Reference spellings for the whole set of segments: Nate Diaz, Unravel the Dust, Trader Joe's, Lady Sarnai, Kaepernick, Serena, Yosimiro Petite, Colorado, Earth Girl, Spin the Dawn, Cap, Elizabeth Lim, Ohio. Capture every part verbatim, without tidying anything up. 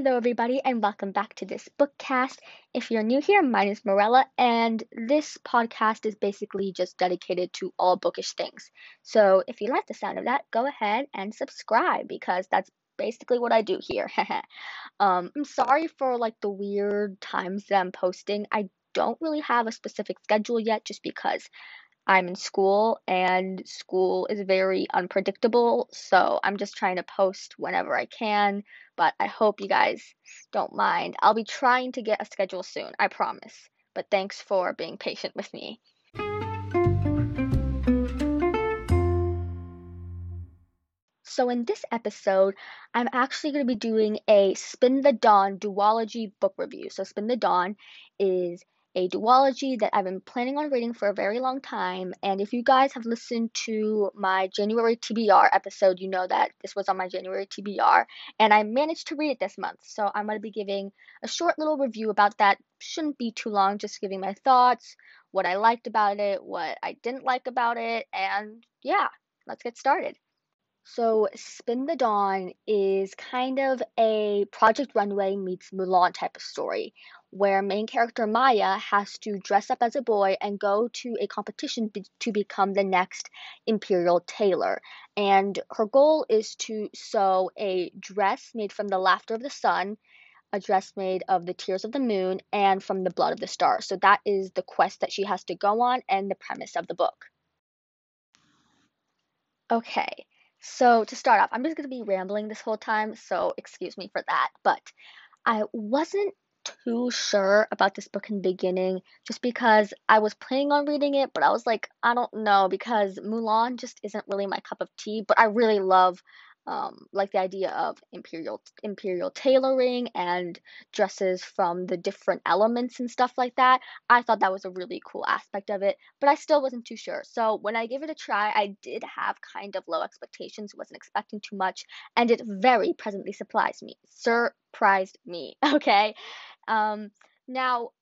Hello everybody and welcome back to this bookcast. If you're new here, my name is Morella and this podcast is basically just dedicated to all bookish things. So if you like the sound of that, go ahead and subscribe because that's basically what I do here. um, I'm sorry for like the weird times that I'm posting. I don't really have a specific schedule yet just because I'm in school and school is very unpredictable, so I'm just trying to post whenever I can, but I hope you guys don't mind. I'll be trying to get a schedule soon, I promise, but thanks for being patient with me. So in this episode, I'm actually going to be doing a Spin the Dawn duology book review. So Spin the Dawn is a duology that I've been planning on reading for a very long time, and if you guys have listened to my January T B R episode, you know that this was on my January T B R, and I managed to read it this month, so I'm going to be giving a short little review about that. Shouldn't be too long, just giving my thoughts, what I liked about it, what I didn't like about it, and yeah, let's get started. So Spin the Dawn is kind of a Project Runway meets Mulan type of story, where main character Maya has to dress up as a boy and go to a competition be- to become the next imperial tailor. And her goal is to sew a dress made from the laughter of the sun, a dress made of the tears of the moon, and from the blood of the stars. So that is the quest that she has to go on and the premise of the book. Okay, so to start off, I'm just going to be rambling this whole time, so excuse me for that. But I wasn't too sure about this book in the beginning just because I was planning on reading it, but I was like, I don't know, because Mulan just isn't really my cup of tea, but I really love um like the idea of imperial imperial tailoring and dresses from the different elements and stuff like that. I thought that was a really cool aspect of it, but I still wasn't too sure. So when I gave it a try, I did have kind of low expectations, wasn't expecting too much, and it very pleasantly surprised me. Surprised me, okay? Um, now,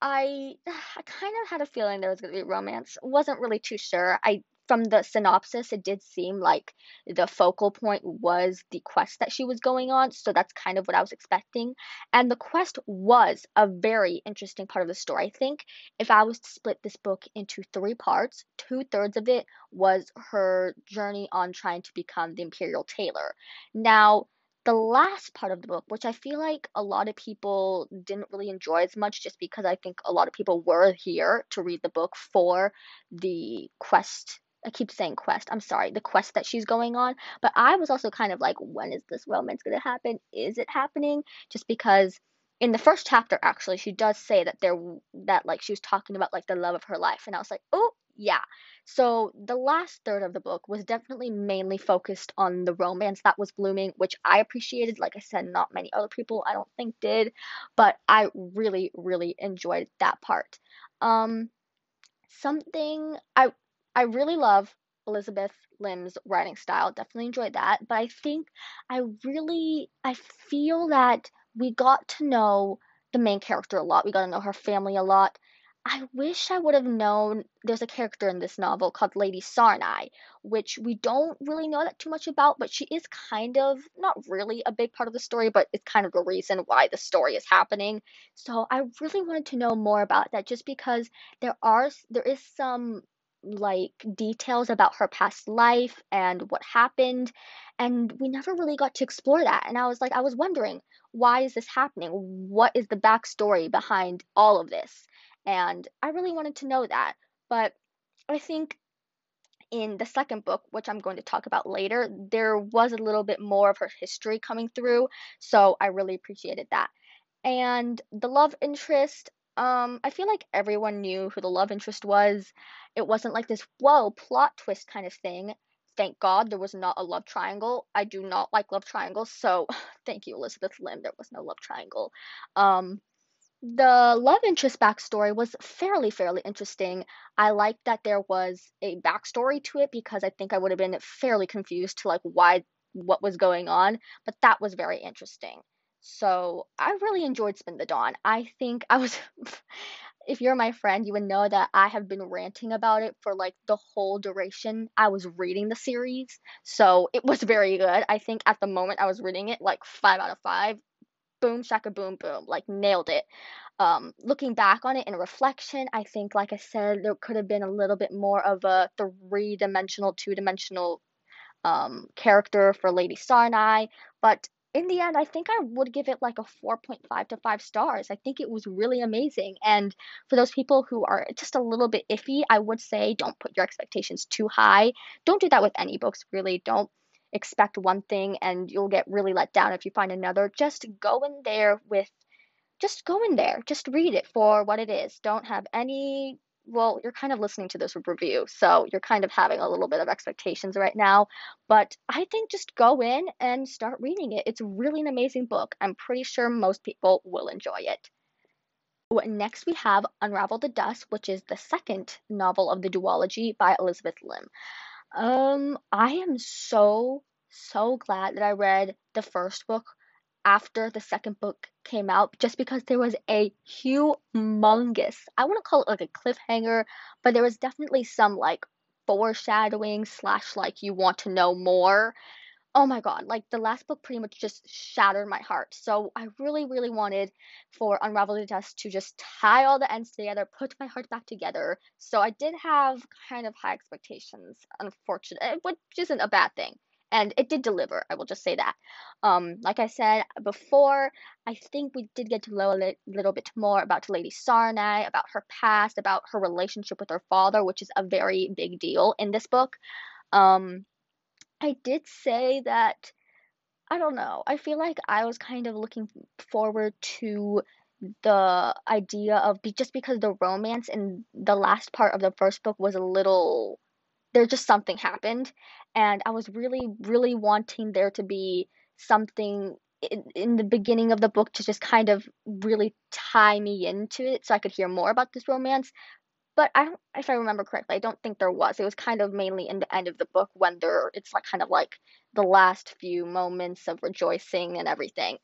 I, I kind of had a feeling there was going to be romance. Wasn't really too sure. I From the synopsis, it did seem like the focal point was the quest that she was going on, so that's kind of what I was expecting. And the quest was a very interesting part of the story. I think if I was to split this book into three parts, two-thirds of it was her journey on trying to become the imperial tailor. Now, the last part of the book, which I feel like a lot of people didn't really enjoy as much just because I think a lot of people were here to read the book for the quest. I keep saying quest. I'm sorry. The quest that she's going on. But I was also kind of like, when is this romance going to happen? Is it happening? Just because in the first chapter, actually, she does say that there that like she was talking about like the love of her life. And I was like, oh, yeah. So the last third of the book was definitely mainly focused on the romance that was blooming, which I appreciated. Like I said, not many other people I don't think did, but I really, really enjoyed that part. Um, something I I really love Elizabeth Lim's writing style. Definitely enjoyed that, but I think I really I feel that we got to know the main character a lot. We got to know her family a lot. I wish I would have known there's a character in this novel called Lady Sarnai, which we don't really know that too much about, but she is kind of, not really a big part of the story, but it's kind of the reason why the story is happening. So I really wanted to know more about that just because there are, there is some like details about her past life and what happened, and we never really got to explore that. And I was like, I was wondering, why is this happening? What is the backstory behind all of this? And I really wanted to know that. But I think in the second book, which I'm going to talk about later, there was a little bit more of her history coming through. So I really appreciated that. And the love interest, um, I feel like everyone knew who the love interest was. It wasn't like this, whoa, plot twist kind of thing. Thank God there was not a love triangle. I do not like love triangles. So thank you, Elizabeth Lim. There was no love triangle. Um, The love interest backstory was fairly, fairly interesting. I liked that there was a backstory to it because I think I would have been fairly confused to like why, what was going on, but that was very interesting. So I really enjoyed Spin the Dawn. I think I was, if you're my friend, you would know that I have been ranting about it for like the whole duration I was reading the series. So it was very good. I think at the moment I was reading it like five out of five. boom shaka boom boom, like nailed it. Um, looking back on it in reflection, I think, like I said, there could have been a little bit more of a three-dimensional, two-dimensional um, character for Lady Sarnai, but in the end, I think I would give it like a four point five to five stars. I think it was really amazing. And for those people who are just a little bit iffy, I would say don't put your expectations too high. Don't do that with any books, really. Don't expect one thing and you'll get really let down if you find another. Just go in there with, just go in there. Just read it for what it is. Don't have any, well, you're kind of listening to this review, so you're kind of having a little bit of expectations right now, but I think just go in and start reading it. It's really an amazing book. I'm pretty sure most people will enjoy it. Next, we have Unravel the Dust, which is the second novel of the duology by Elizabeth Lim. Um, I am so, so glad that I read the first book after the second book came out, just because there was a humongous, I want to call it like a cliffhanger, but there was definitely some like foreshadowing slash like you want to know more. Oh my god, like the last book pretty much just shattered my heart. So I really, really wanted for Unravel the Dust to just tie all the ends together, put my heart back together. So I did have kind of high expectations, unfortunately, which isn't a bad thing. And it did deliver, I will just say that. Um, like I said before, I think we did get to know a li- little bit more about Lady Sarnai, about her past, about her relationship with her father, which is a very big deal in this book. Um, I did say that, I don't know, I feel like I was kind of looking forward to the idea of, be- just because the romance in the last part of the first book was a little... there just something happened, and I was really, really wanting there to be something in, in the beginning of the book to just kind of really tie me into it so I could hear more about this romance. But I don't, if I remember correctly, I don't think there was. It was kind of mainly in the end of the book when there, it's like kind of like the last few moments of rejoicing and everything.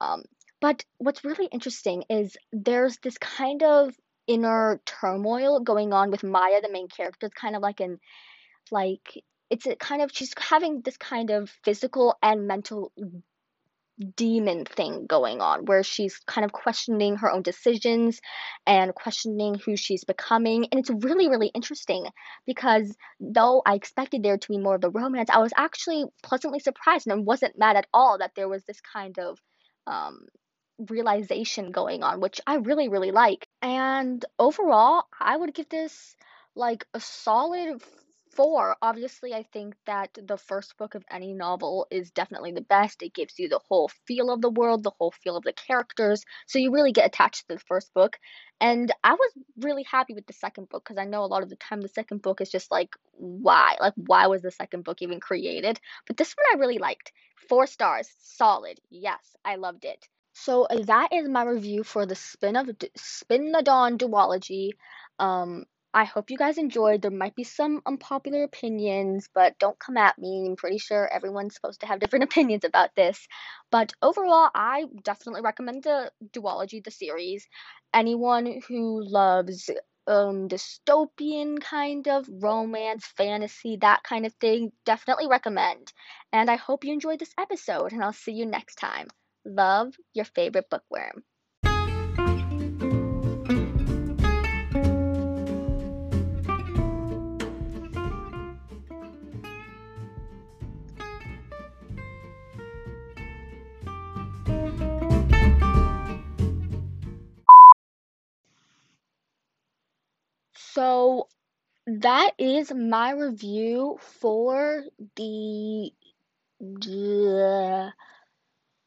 Um, but what's really interesting is there's this kind of inner turmoil going on with Maya, the main character. It's kind of like an Like, it's a kind of, she's having this kind of physical and mental demon thing going on where she's kind of questioning her own decisions and questioning who she's becoming. And it's really, really interesting because though I expected there to be more of the romance, I was actually pleasantly surprised and I wasn't mad at all that there was this kind of um, realization going on, which I really, really like. And overall, I would give this like a solid four. Obviously, I think that the first book of any novel is definitely the best. It gives you the whole feel of the world, the whole feel of the characters, so you really get attached to the first book. And I was really happy with the second book because I know a lot of the time the second book is just like, why? Like, why was the second book even created? But this one I really liked. Four stars. Solid. Yes, I loved it. So that is my review for the Spin of Spin the Dawn duology. Um, I hope you guys enjoyed. There might be some unpopular opinions, but don't come at me. I'm pretty sure everyone's supposed to have different opinions about this. But overall, I definitely recommend the duology, the series. Anyone who loves um, dystopian kind of romance, fantasy, that kind of thing, definitely recommend. And I hope you enjoyed this episode, and I'll see you next time. Love, your favorite bookworm. So that is my review for the, the